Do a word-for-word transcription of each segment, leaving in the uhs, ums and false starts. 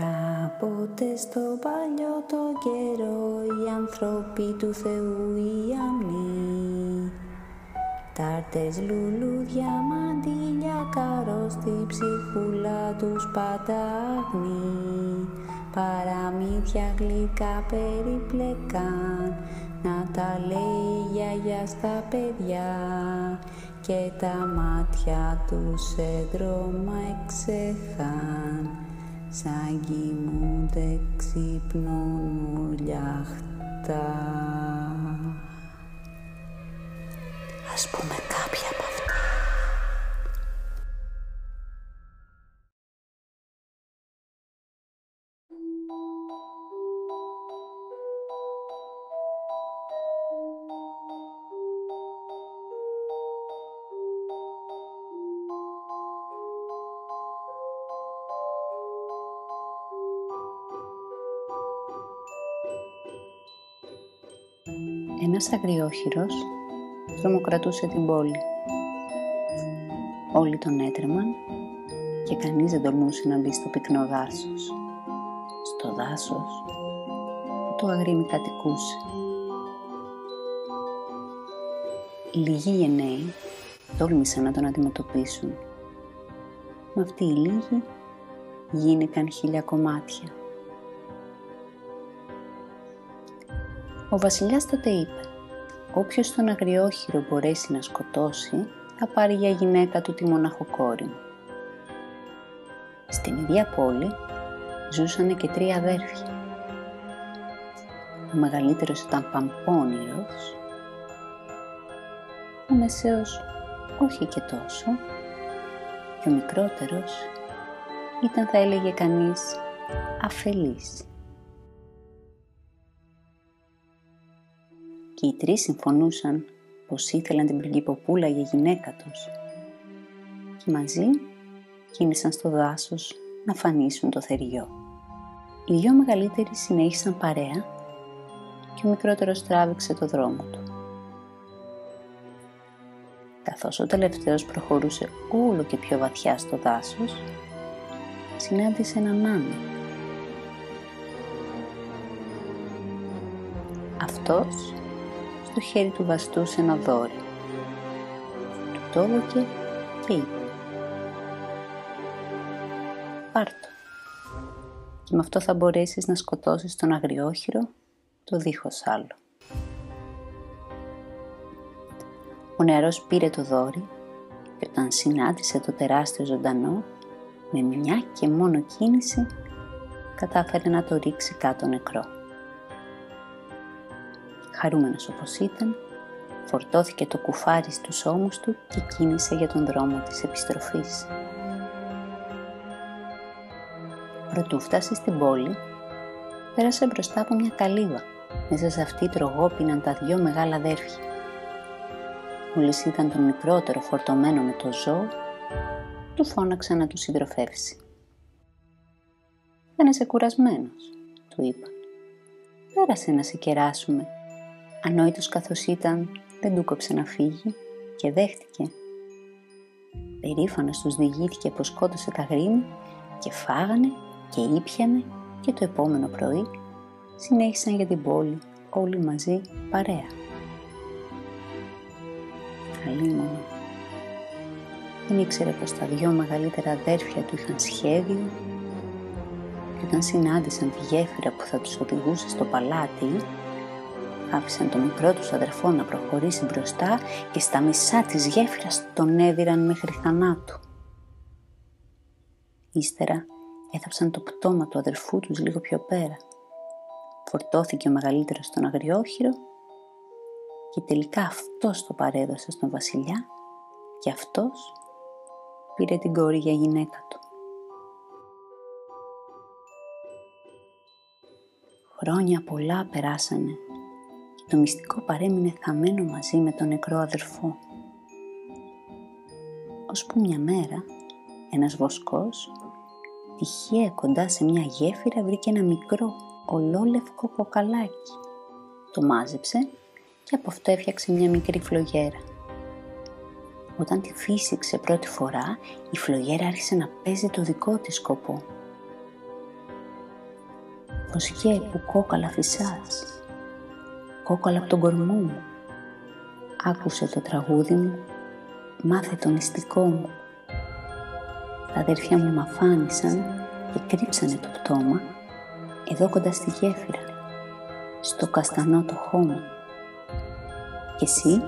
Κάποτε στο παλιό το καιρό, οι άνθρωποι του Θεού οι αμνοί, τάρτες, λουλούδια, μαντήλια, καρό στη ψυχούλα τους πάντα αγνοί. Παραμύθια γλυκά περιπλεκάν, να τα λέει η γιαγιά στα παιδιά, και τα μάτια τους σε δρόμα εξεχάν. Σαν κοιμούνται ξυπνούν ουλιαχτά. Ας πούμε κάποια από αυτά. Ένας αγριόχειρος τρομοκρατούσε την πόλη. Όλοι τον έτρεμαν και κανείς δεν τολμούσε να μπει στο πυκνό δάσος. Στο δάσος που το αγρίμι κατοικούσε. Λίγοι γενναίοι τόλμησαν να τον αντιμετωπίσουν. Μα αυτοί οι λίγοι γίνηκαν χίλια κομμάτια. Ο βασιλιάς τότε είπε: «Όποιος τον αγριόχειρο μπορέσει να σκοτώσει, θα πάρει για γυναίκα του τη μοναχοκόρη μου». Στην ίδια πόλη ζούσανε και τρία αδέρφια. Ο μεγαλύτερος ήταν παμπώνηρος, ο μεσαίος όχι και τόσο, και ο μικρότερος ήταν, θα έλεγε κανείς, αφελής. Και οι τρεις συμφωνούσαν πως ήθελαν την πριγκιποπούλα για γυναίκα τους και μαζί κίνησαν στο δάσος να φανίσουν το θεριό. Οι δυο μεγαλύτεροι συνέχισαν παρέα και ο μικρότερος τράβηξε το δρόμο του. Καθώς ο τελευταίος προχωρούσε όλο και πιο βαθιά στο δάσος, συνάντησε έναν άμμο. Αυτός το χέρι του βαστούσε ένα δώρι. Του το έδωκε και είπε: «Πάρ' το, και με αυτό θα μπορέσεις να σκοτώσεις τον αγριόχειρο το δίχως άλλο». Ο νεαρός πήρε το δώρι και όταν συνάντησε το τεράστιο ζωντανό, με μια και μόνο κίνηση κατάφερε να το ρίξει κάτω νεκρό. Χαρούμενος όπως ήταν, φορτώθηκε το κουφάρι στους ώμους του και κίνησε για τον δρόμο της επιστροφής. Προτού φτάσει στην πόλη, πέρασε μπροστά από μια καλύβα. Μέσα σε αυτή τρογόπιναν τα δυο μεγάλα αδέρφια. Μόλις ήταν τον μικρότερο φορτωμένο με το ζώο, του φώναξαν να του συντροφεύσει. «Δεν είσαι κουρασμένος», του είπαν. «Πέρασε να σε κεράσουμε». Ανόητος καθώς ήταν, δεν του κόψε να φύγει και δέχτηκε. Περήφανος τους διηγήθηκε πως σκότωσε τα γκριμ και φάγανε και ήπιανε και το επόμενο πρωί συνέχισαν για την πόλη όλοι μαζί παρέα. Αλίμονο, δεν ήξερε πως τα δυο μεγαλύτερα αδέρφια του είχαν σχέδιο και όταν συνάντησαν τη γέφυρα που θα τους οδηγούσε στο παλάτι, άφησαν τον μικρό τους αδερφό να προχωρήσει μπροστά και στα μισά της γέφυρας τον έδιραν μέχρι θανάτου. Ύστερα έθαψαν το πτώμα του αδερφού τους λίγο πιο πέρα. Φορτώθηκε ο μεγαλύτερος στον αγριόχειρο και τελικά αυτός το παρέδωσε στον βασιλιά και αυτός πήρε την κόρη για γυναίκα του. Χρόνια πολλά περάσανε. Το μυστικό παρέμεινε θαμμένο μαζί με τον νεκρό αδερφό. Ώσπου μια μέρα, ένας βοσκός, τυχαία κοντά σε μια γέφυρα, βρήκε ένα μικρό, ολόλευκο κοκαλάκι. Το μάζεψε και από αυτό έφτιαξε μια μικρή φλογέρα. Όταν τη φύσηξε πρώτη φορά, η φλογέρα άρχισε να παίζει το δικό της σκοπό. σκέ που κόκαλα φυσάς, κόκαλα από τον κορμό μου. Άκουσε το τραγούδι μου, μάθε το μυστικό μου. Τα αδέρφια μου μ' αφάνισαν και κρύψανε το πτώμα, εδώ κοντά στη γέφυρα, στο καστανό το χώμα. Και εσύ,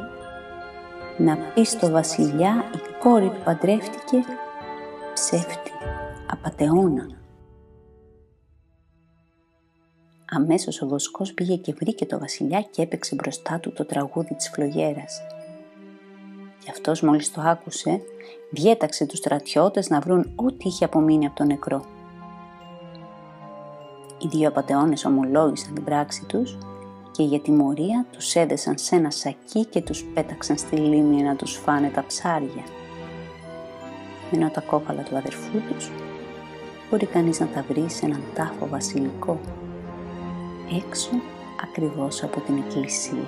να πεις στο βασιλιά, η κόρη που παντρεύτηκε, ψεύτη, απατεώνα. Αμέσως ο βοσκός πήγε και βρήκε το βασιλιά και έπαιξε μπροστά του το τραγούδι της φλογέρας. Και αυτός μόλις το άκουσε, διέταξε τους στρατιώτες να βρουν ό,τι είχε απομείνει από τον νεκρό. Οι δύο απατεώνες ομολόγησαν την πράξη τους και για τιμωρία τους έδεσαν σε ένα σακί και τους πέταξαν στη λίμνη να τους φάνε τα ψάρια. Ενώ τα κόκαλα του αδερφού τους μπορεί κανείς να τα βρει σε έναν τάφο βασιλικό, έξω ακριβώς από την εκκλησία.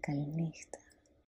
Καληνύχτα.